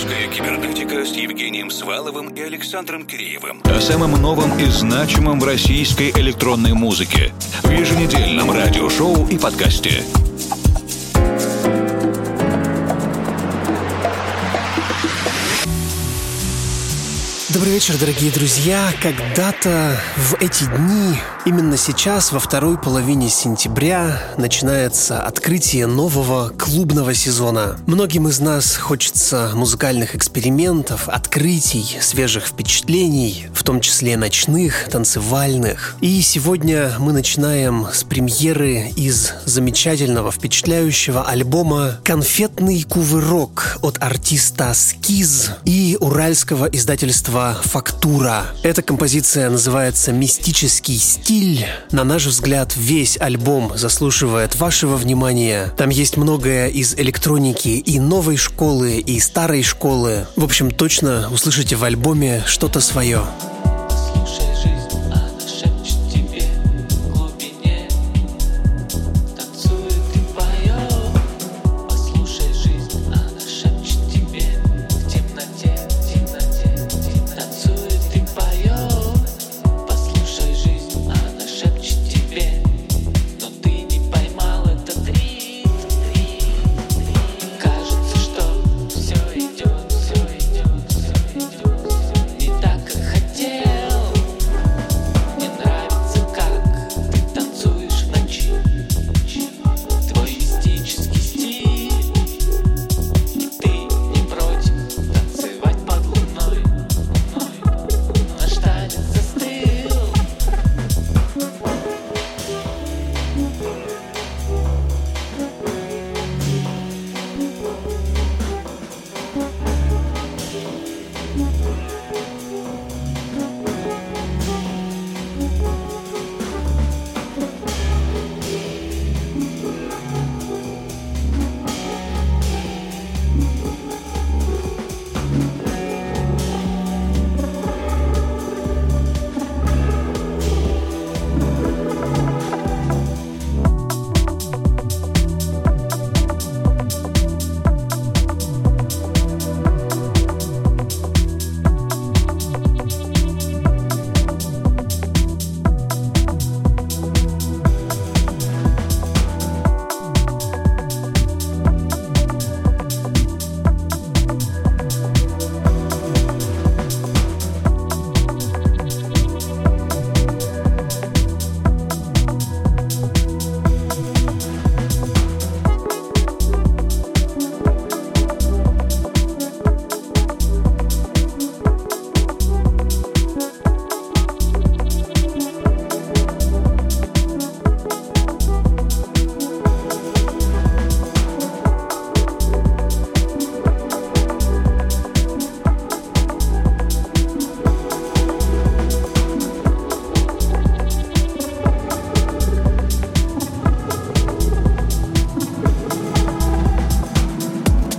Русская кибернетика с Евгением Сваловым и Александром Киреевым. О самом новом и значимом в российской электронной музыке в еженедельном радиошоу и подкасте. Добрый вечер, дорогие друзья. Когда-то в эти дни, именно сейчас, во второй половине сентября, начинается открытие нового клубного сезона. Многим из нас хочется музыкальных экспериментов, открытий, свежих впечатлений, в том числе ночных, танцевальных. И сегодня мы начинаем с премьеры из замечательного, впечатляющего альбома «Конфетный кувырок» от артиста Скиз и уральского издательства «Фактура». Эта композиция называется «Мистический стиль». На наш взгляд, весь альбом заслуживает вашего внимания. Там есть многое из электроники и новой школы, и старой школы. В общем, точно услышите в альбоме что-то свое.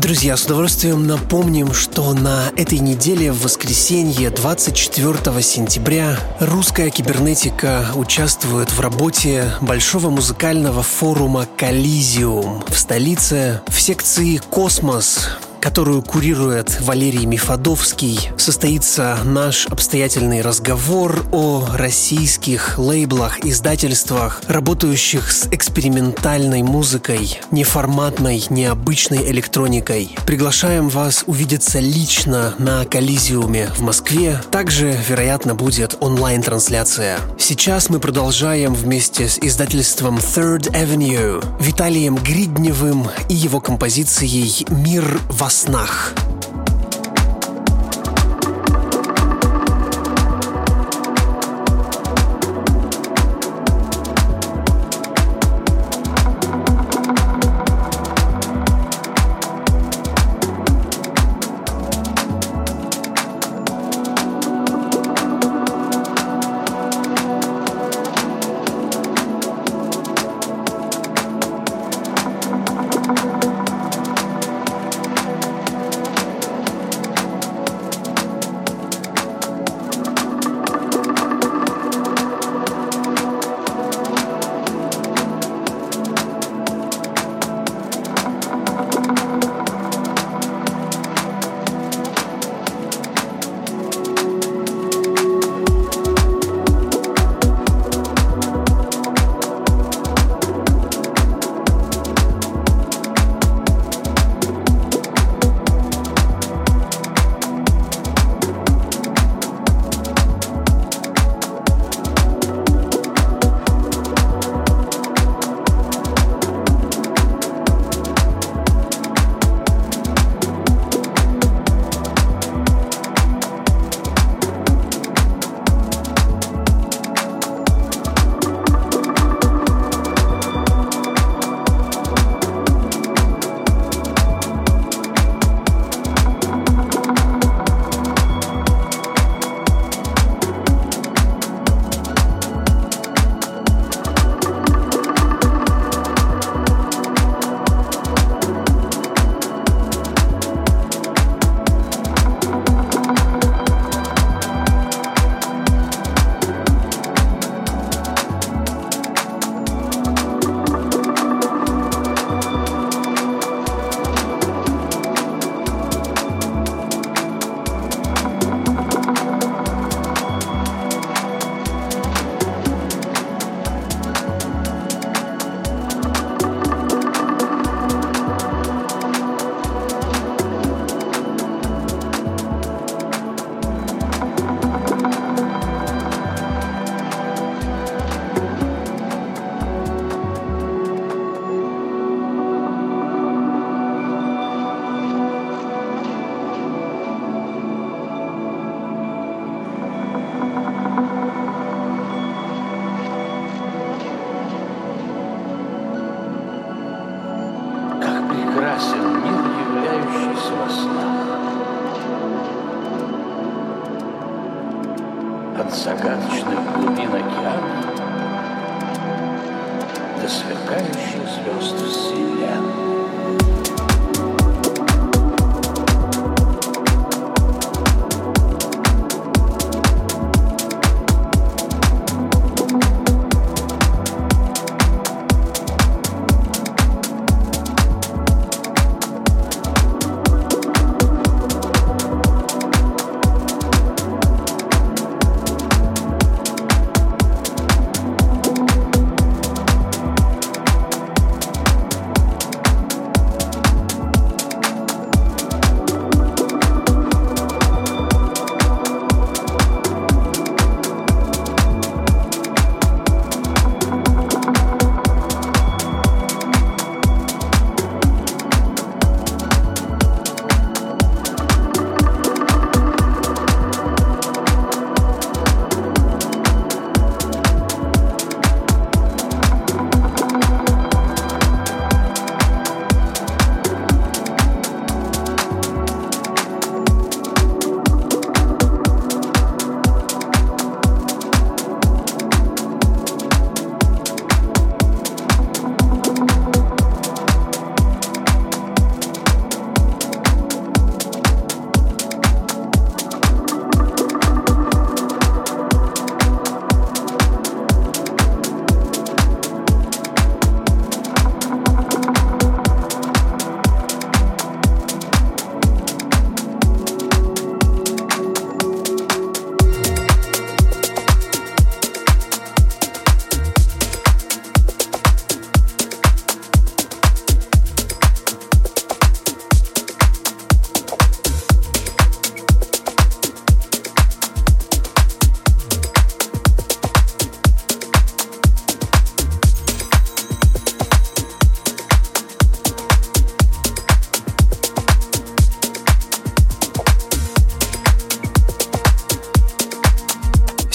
Друзья, с удовольствием напомним, что на этой неделе в воскресенье 24 сентября русская кибернетика участвует в работе большого музыкального форума Colisium в столице в секции «Космос», которую курирует Валерий Мифодовский, состоится наш обстоятельный разговор о российских лейблах, издательствах, работающих с экспериментальной музыкой, неформатной, необычной электроникой. Приглашаем вас увидеться лично на Колизиуме в Москве. Также, вероятно, будет онлайн-трансляция. Сейчас мы продолжаем вместе с издательством Third Avenue, Виталием Гридневым и его композицией «Мир во снах». от загадочных глубин океана до сверкающих звезд Вселенной.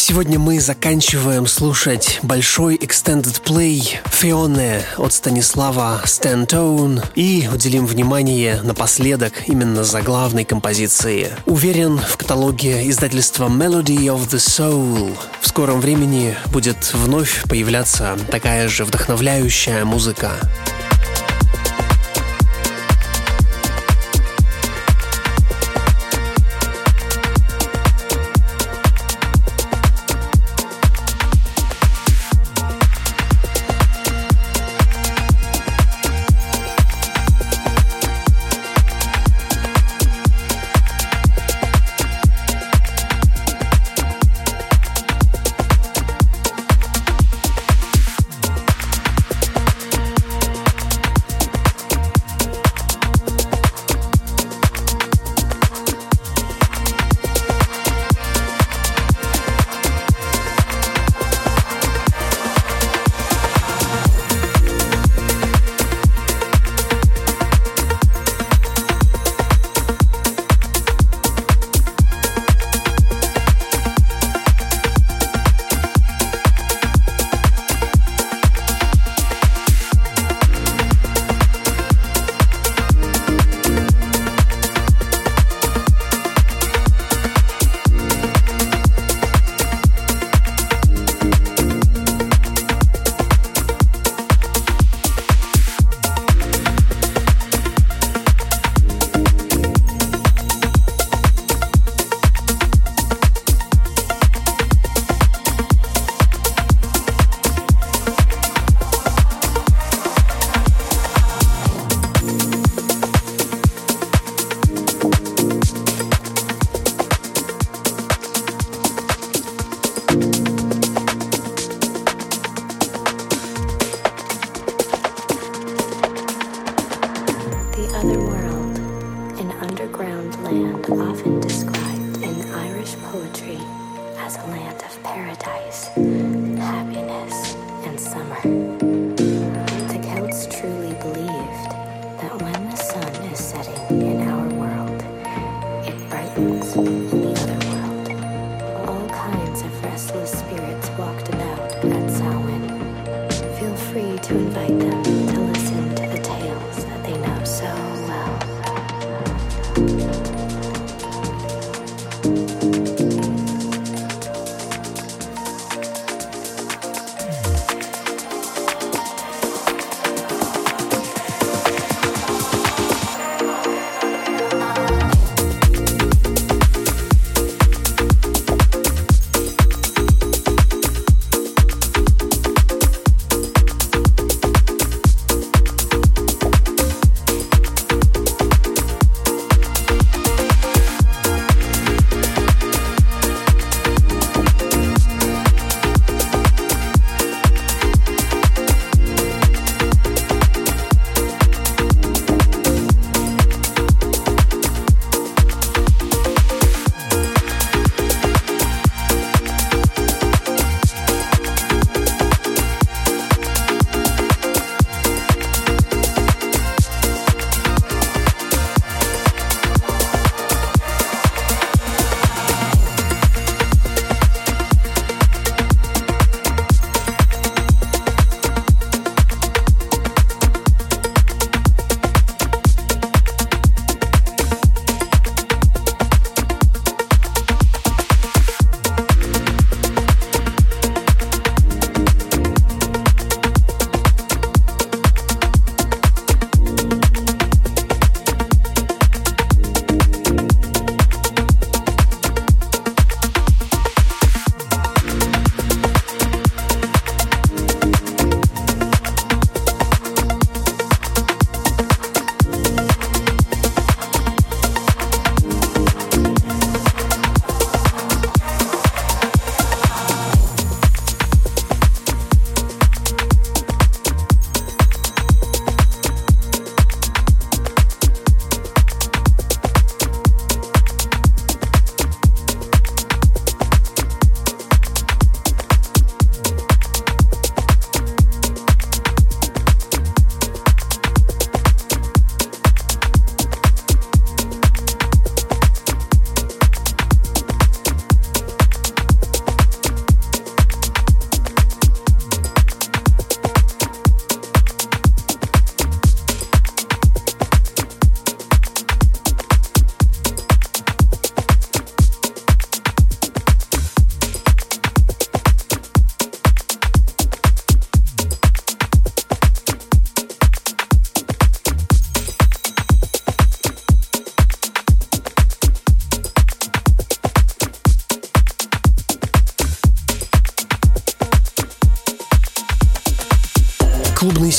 Сегодня мы заканчиваем слушать большой extended play Feonne от Станислава Стэн и уделим внимание напоследок именно заглавной композиции. Уверен, в каталоге издательства Melody of the Soul в скором времени будет вновь появляться такая же вдохновляющая музыка.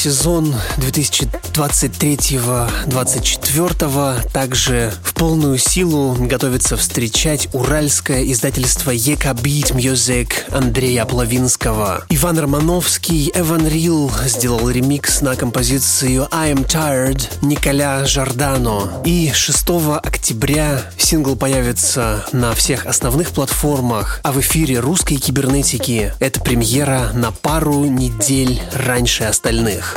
сезон 2023-2024 также в полную силу готовится встречать уральское издательство Ekabeat Music Андрея Плавинского. Иван Романовский, Ewan Rill сделал ремикс на композицию «I am tired» Nicolas Giordano. И 6 октября сингл появится на всех основных платформах, а в эфире русской кибернетики это премьера на пару недель раньше остальных.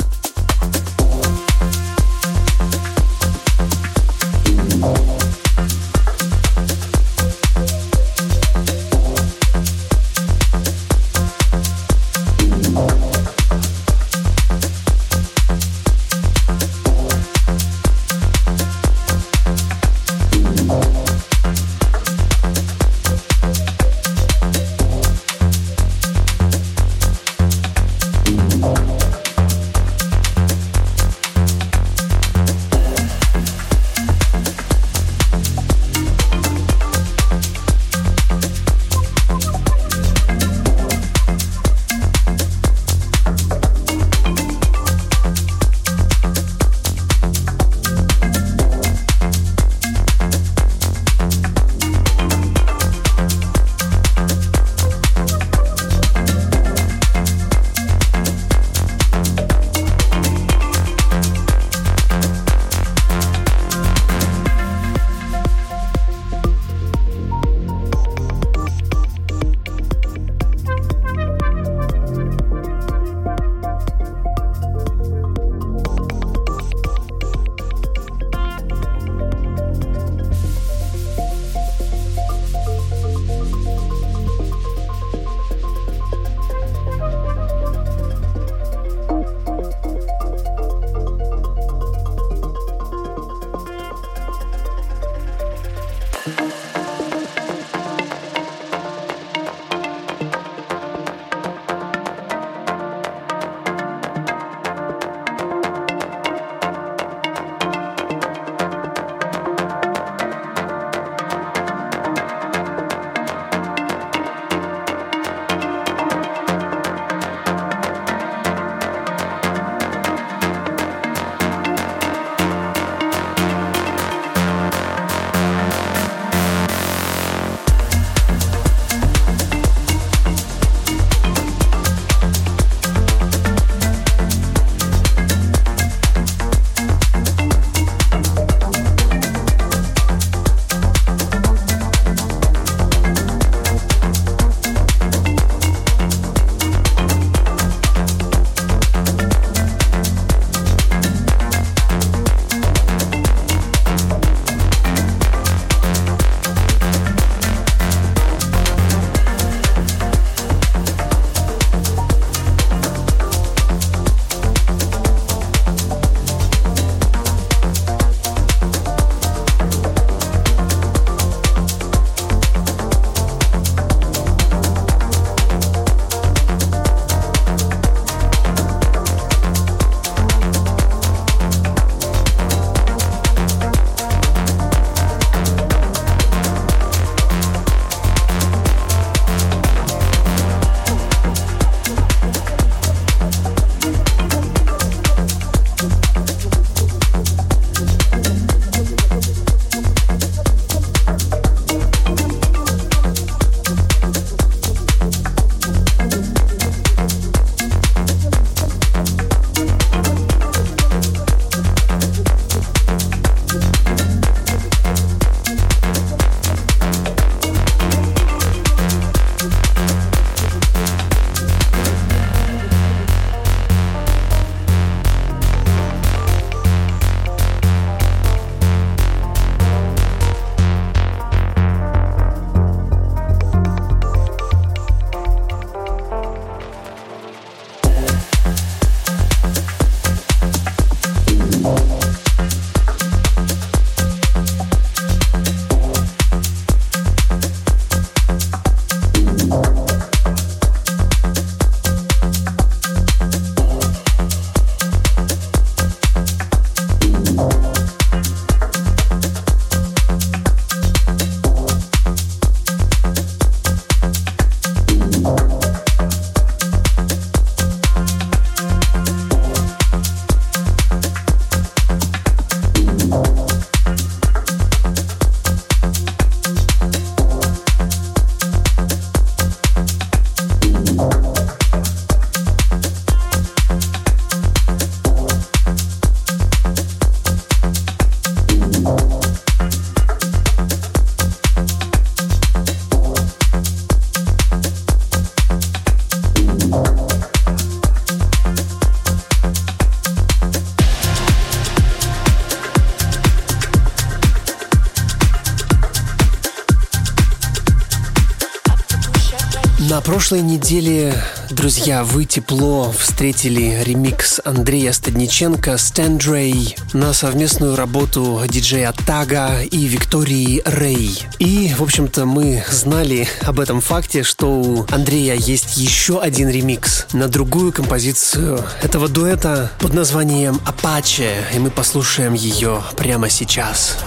На прошлой неделе, друзья, вы тепло встретили ремикс Андрея Стадниченко «Standrey» на совместную работу диджея Тага и Виктории Рэй. И, в общем-то, мы знали об этом факте, что у Андрея есть еще один ремикс на другую композицию этого дуэта под названием «Apache», и мы послушаем ее прямо сейчас.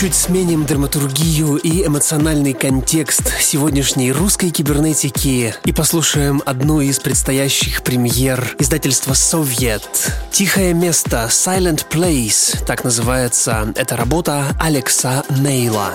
чуть сменим драматургию и эмоциональный контекст сегодняшней русской кибернетики и послушаем одну из предстоящих премьер издательства Soviett. «Тихое место» — «Silent Place» — так называется эта работа Алекса Нейла.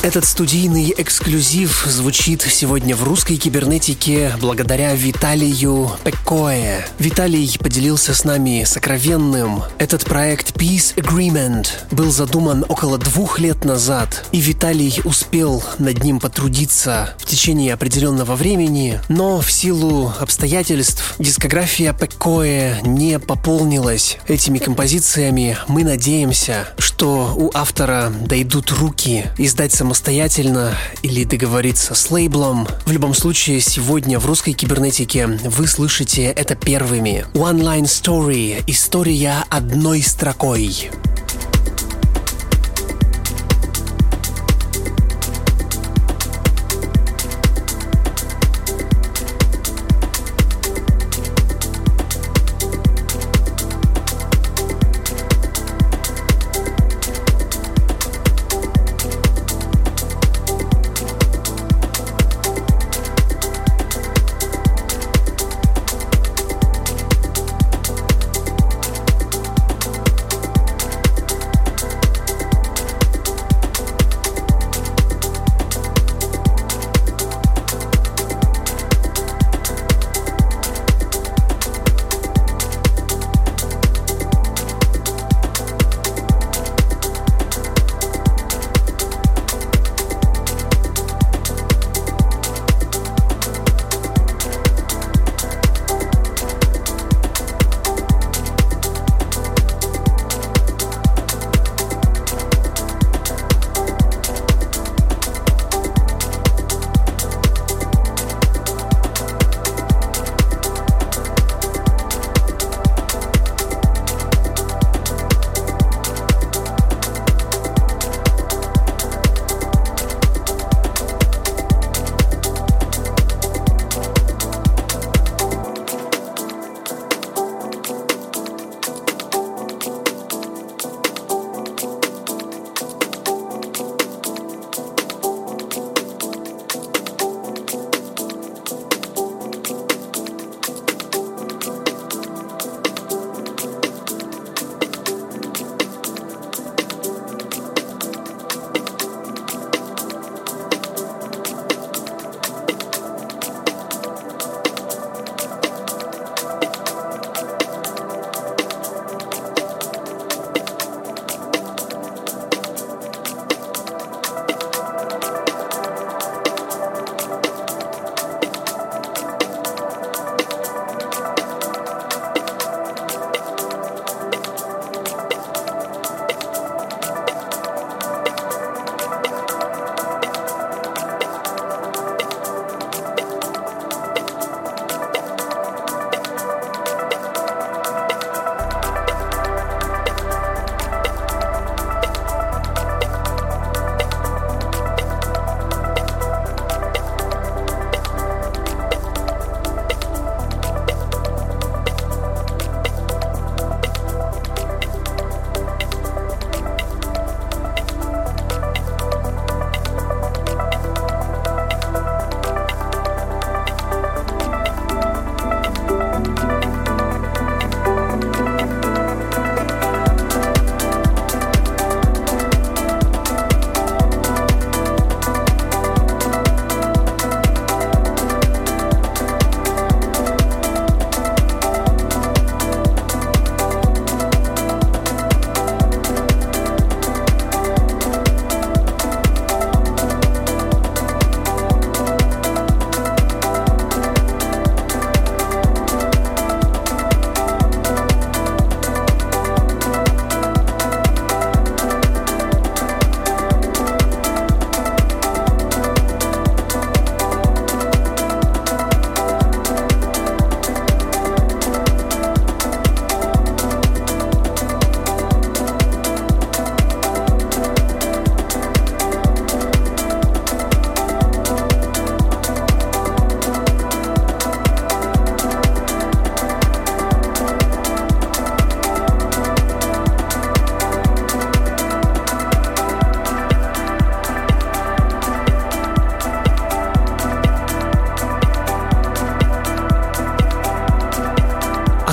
Этот студийный эксклюзив звучит сегодня в русской кибернетике благодаря Виталию Пекое. Виталий поделился с нами сокровенным. Этот проект Peace Agreement был задуман около 2 лет назад, и Виталий успел над ним потрудиться в течение определенного времени, но в силу обстоятельств дискография Пекое не пополнилась этими композициями. Мы надеемся, что у автора дойдут руки издать самостоятельно или договориться с лейблом. В любом случае, сегодня в русской кибернетике вы слышите это первыми. One Line Story. История одной строкой.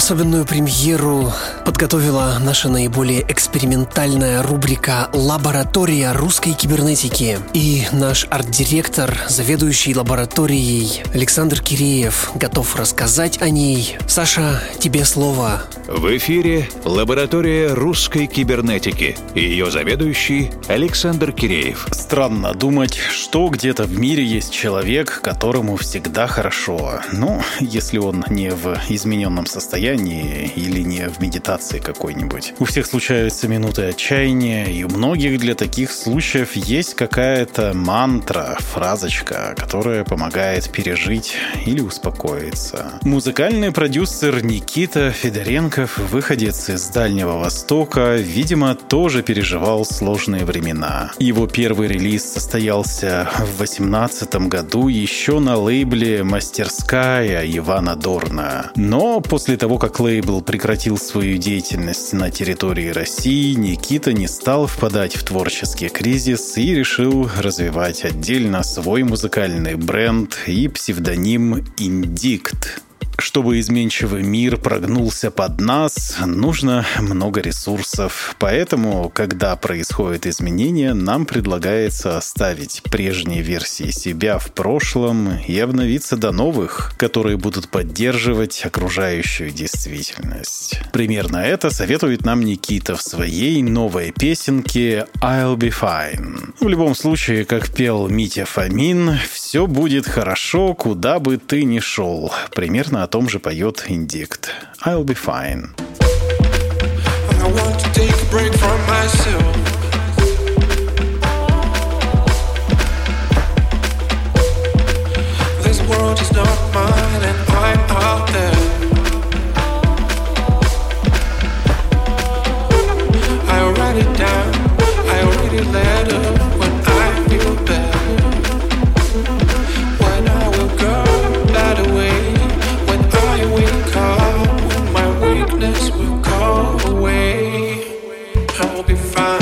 особенную премьеру подготовила наша наиболее экспериментальная рубрика «Лаборатория русской кибернетики». И наш арт-директор, заведующий лабораторией Александр Киреев, готов рассказать о ней. Саша, тебе слово. В эфире «Лаборатория русской кибернетики». Ее заведующий Александр Киреев. Странно думать, что где-то в мире есть человек, которому всегда хорошо. Ну, если он не в измененном состоянии или не в медитации какой-нибудь. У всех случаются минуты отчаяния, и у многих для таких случаев есть какая-то мантра, фразочка, которая помогает пережить или успокоиться. Музыкальный продюсер Никита Федоренков, выходец из Дальнего Востока, видимо, тоже переживал сложные времена. Его первый релиз состоялся в 2018 году еще на лейбле «Мастерская Ивана Дорна». Но после того, как лейбл прекратил свою деятельность на территории России, Никита не стал впадать в творческий кризис и решил развивать отдельно свой музыкальный бренд и псевдоним «Индикт». Чтобы изменчивый мир прогнулся под нас, нужно много ресурсов. Поэтому, когда происходят изменения, нам предлагается оставить прежние версии себя в прошлом и обновиться до новых, которые будут поддерживать окружающую действительность. Примерно это советует нам Никита в своей новой песенке «I'll be fine». В любом случае, как пел Митя Фомин, «Все будет хорошо, куда бы ты ни шел». Примерно о том же поет Индикт. I'll be fine. I want to take a break from myself. This world is not mine and I'm out there. I write it down, I read it later when I feel better. When I will go that away. Wake up when my weakness will go away. I'll be fine.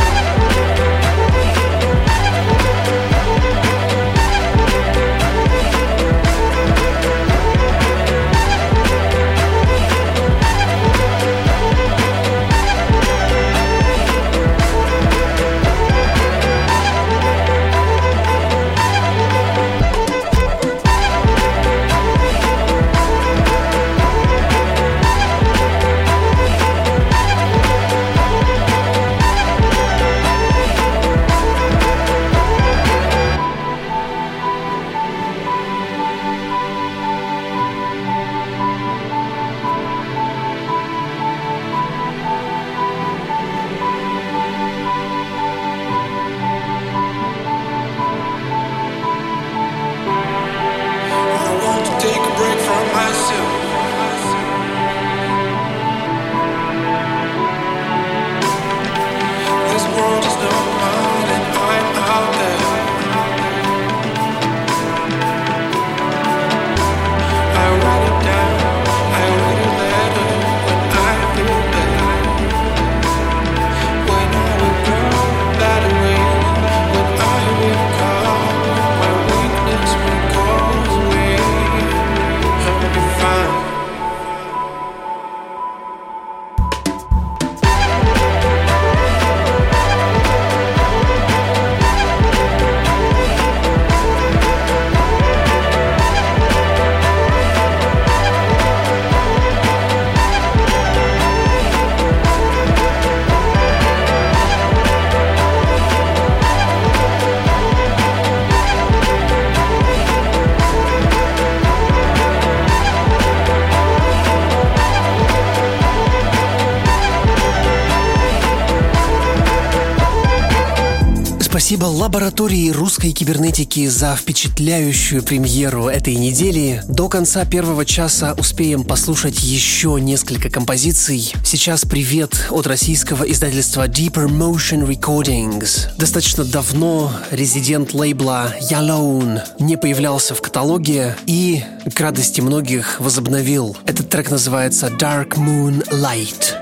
Спасибо лаборатории русской кибернетики за впечатляющую премьеру этой недели. До конца первого часа успеем послушать еще несколько композиций. Сейчас привет от российского издательства Deeper Motion Recordings. Достаточно давно резидент лейбла Yalown не появлялся в каталоге и, к радости многих, возобновил. Этот трек называется Dark Moon Light.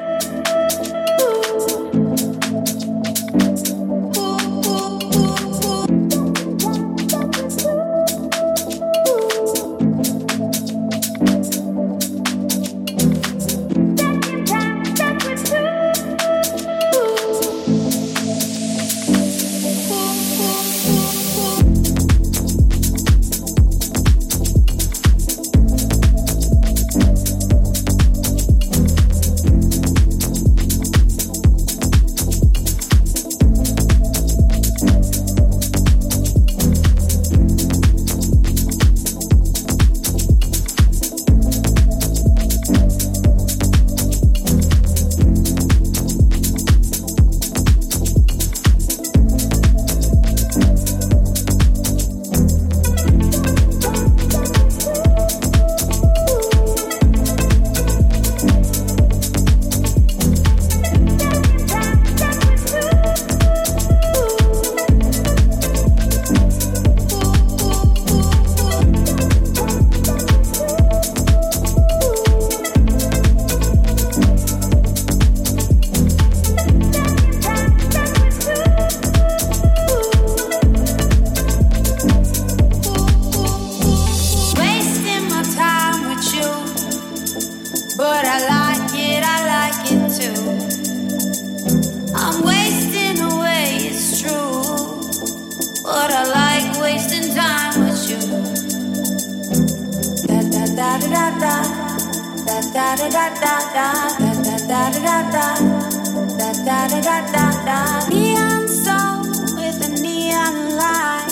Neon soul with a neon light.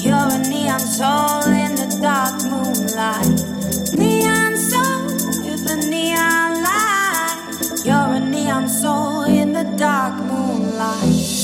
You're a neon soul in the dark moonlight. Neon soul with a neon light. You're a neon soul in the dark moonlight.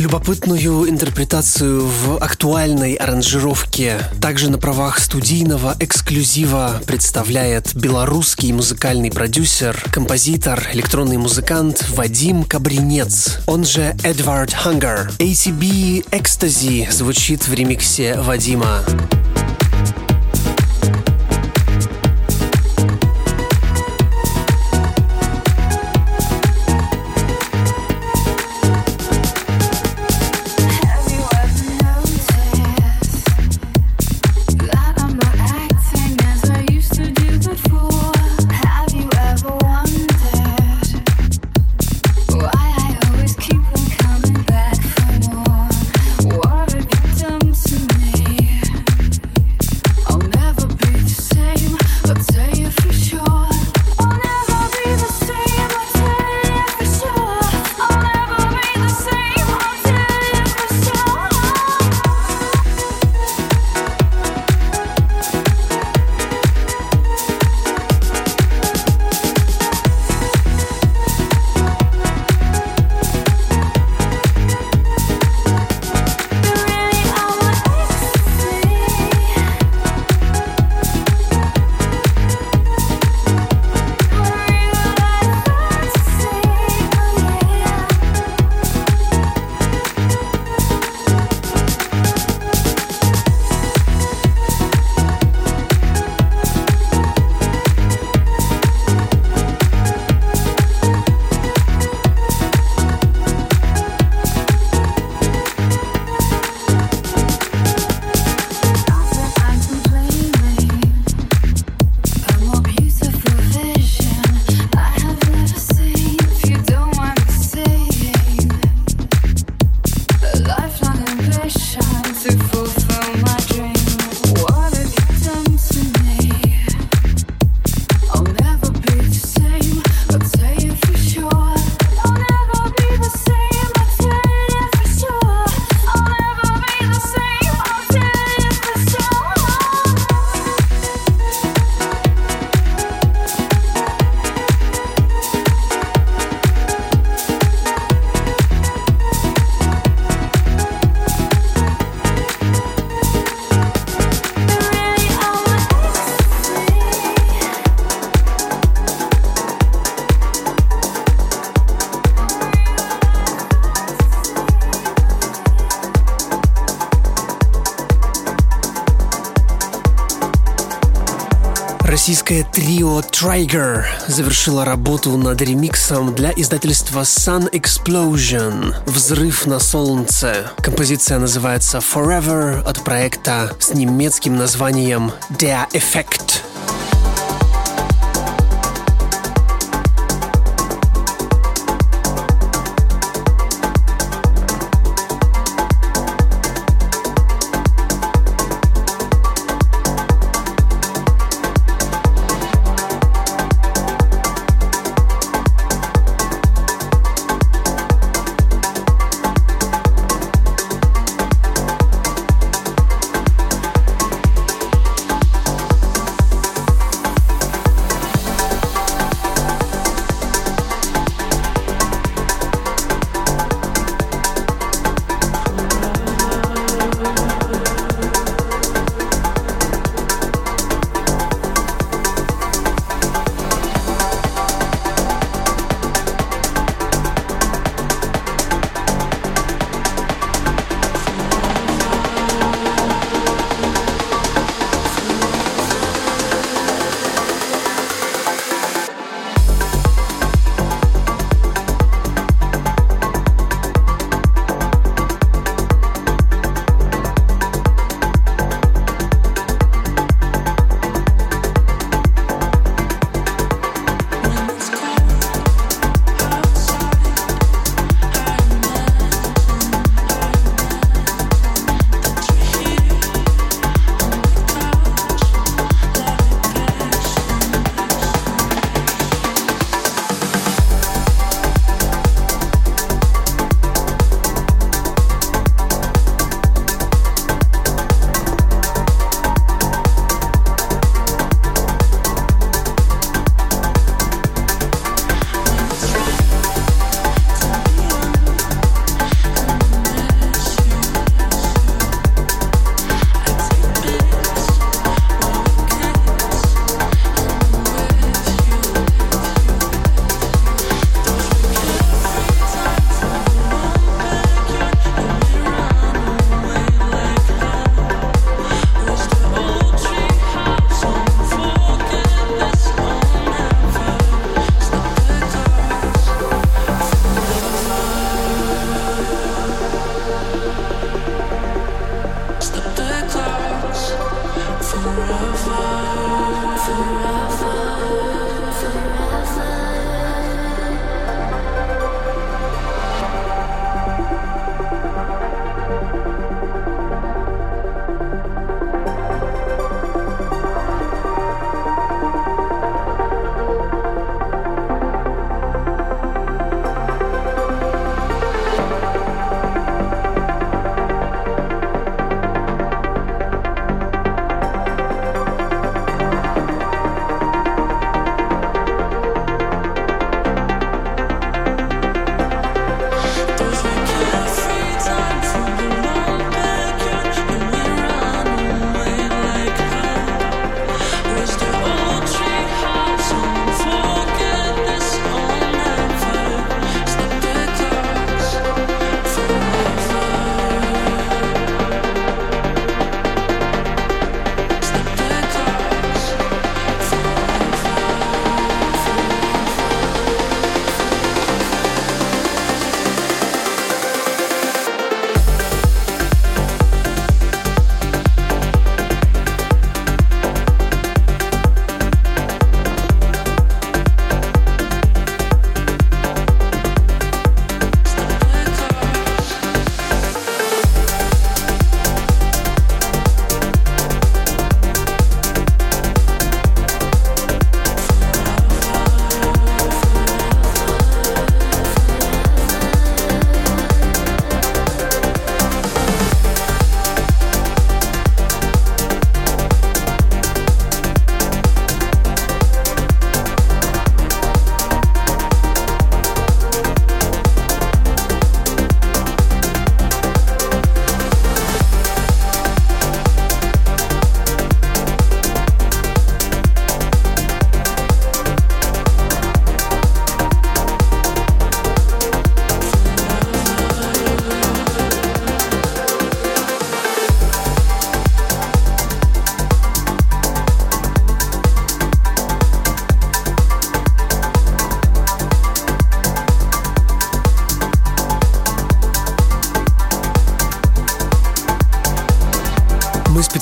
Любопытную интерпретацию в актуальной аранжировке также на правах студийного эксклюзива представляет белорусский музыкальный продюсер, композитор, электронный музыкант Вадим Кабринец, он же Edvard Hunger. ATB Ecstasy звучит в ремиксе Вадима. российское трио Trigger завершило работу над ремиксом для издательства Sun Explosion «Взрыв на солнце». Композиция называется «Forever» от проекта с немецким названием «Der Effekt».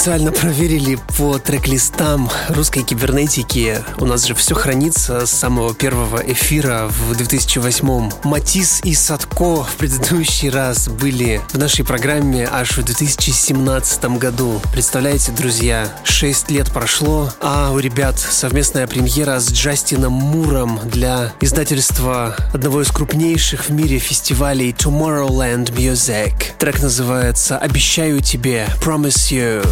специально проверили по трек-листам русской кибернетики. У нас же все хранится с самого первого эфира в 2008-м. Матис и Садко в предыдущий раз были в нашей программе аж в 2017 году. Представляете, друзья, 6 лет прошло, а у ребят совместная премьера с Джастином Муром для издательства одного из крупнейших в мире фестивалей Tomorrowland Music. Трек называется «Обещаю тебе», Promise You.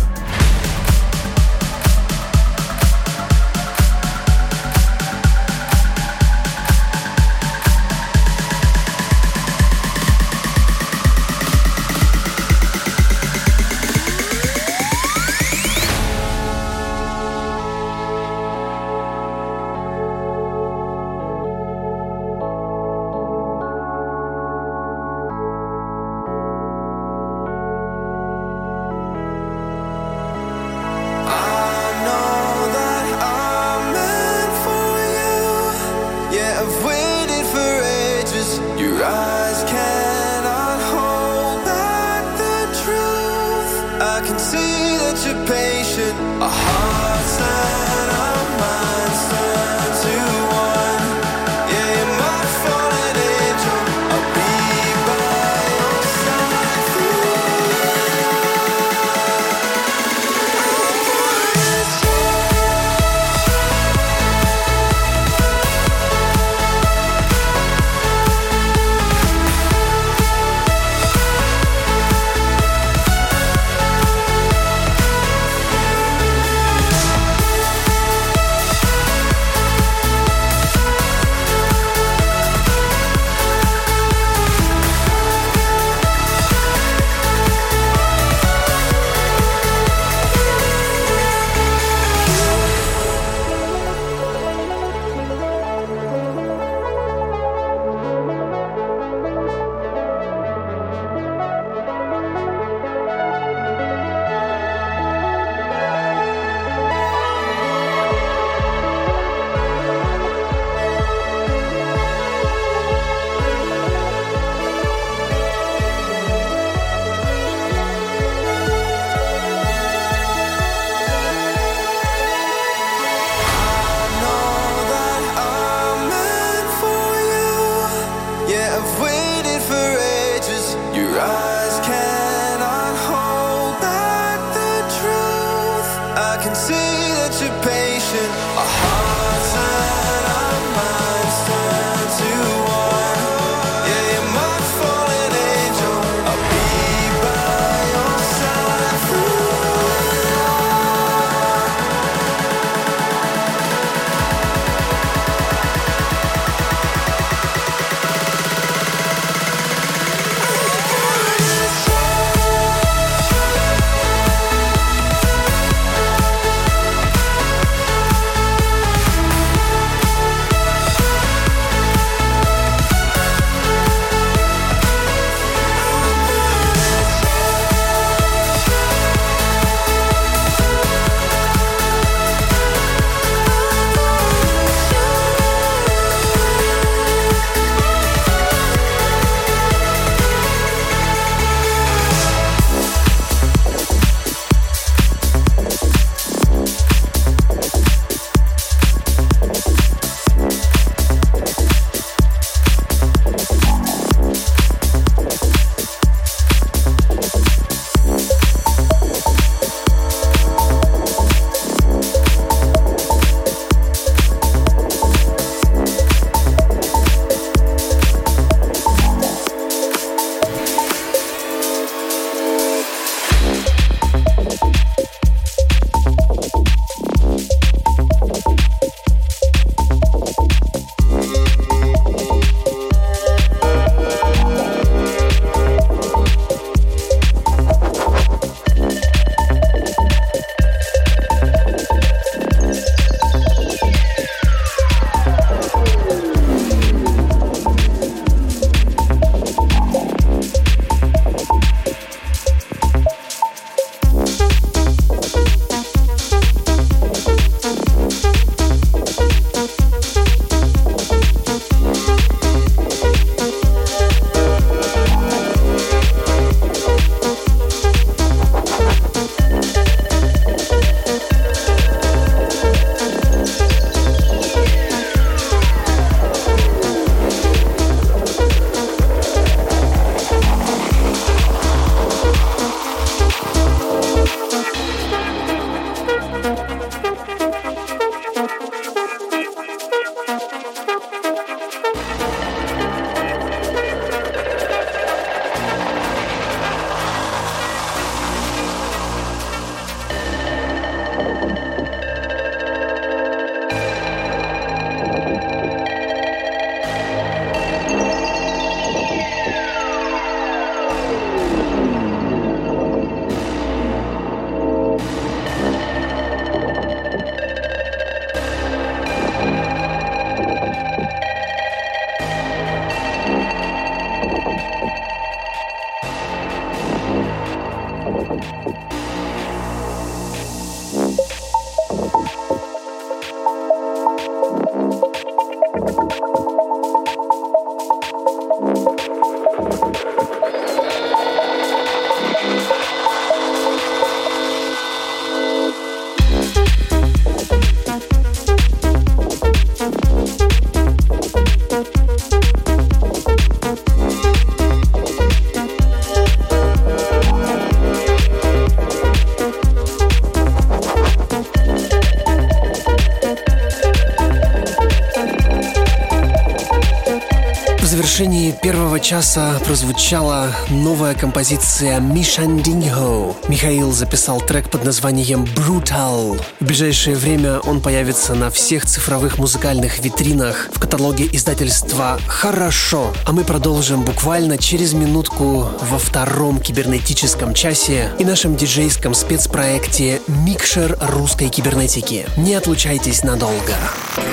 завершении первого часа прозвучала новая композиция «Мишандиньо». Михаил записал трек под названием «Brutal». В ближайшее время он появится на всех цифровых музыкальных витринах в каталоге издательства «Хорошо». А мы продолжим буквально через минутку во втором кибернетическом часе и нашем диджейском спецпроекте «Микшер русской кибернетики». Не отлучайтесь надолго.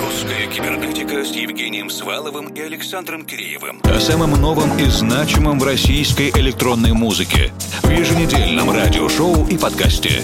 Русская кибернетика с Евгением Сваловым и Александром Киреевым. О самом новом и значимом в российской электронной музыке в еженедельном радиошоу и подкасте.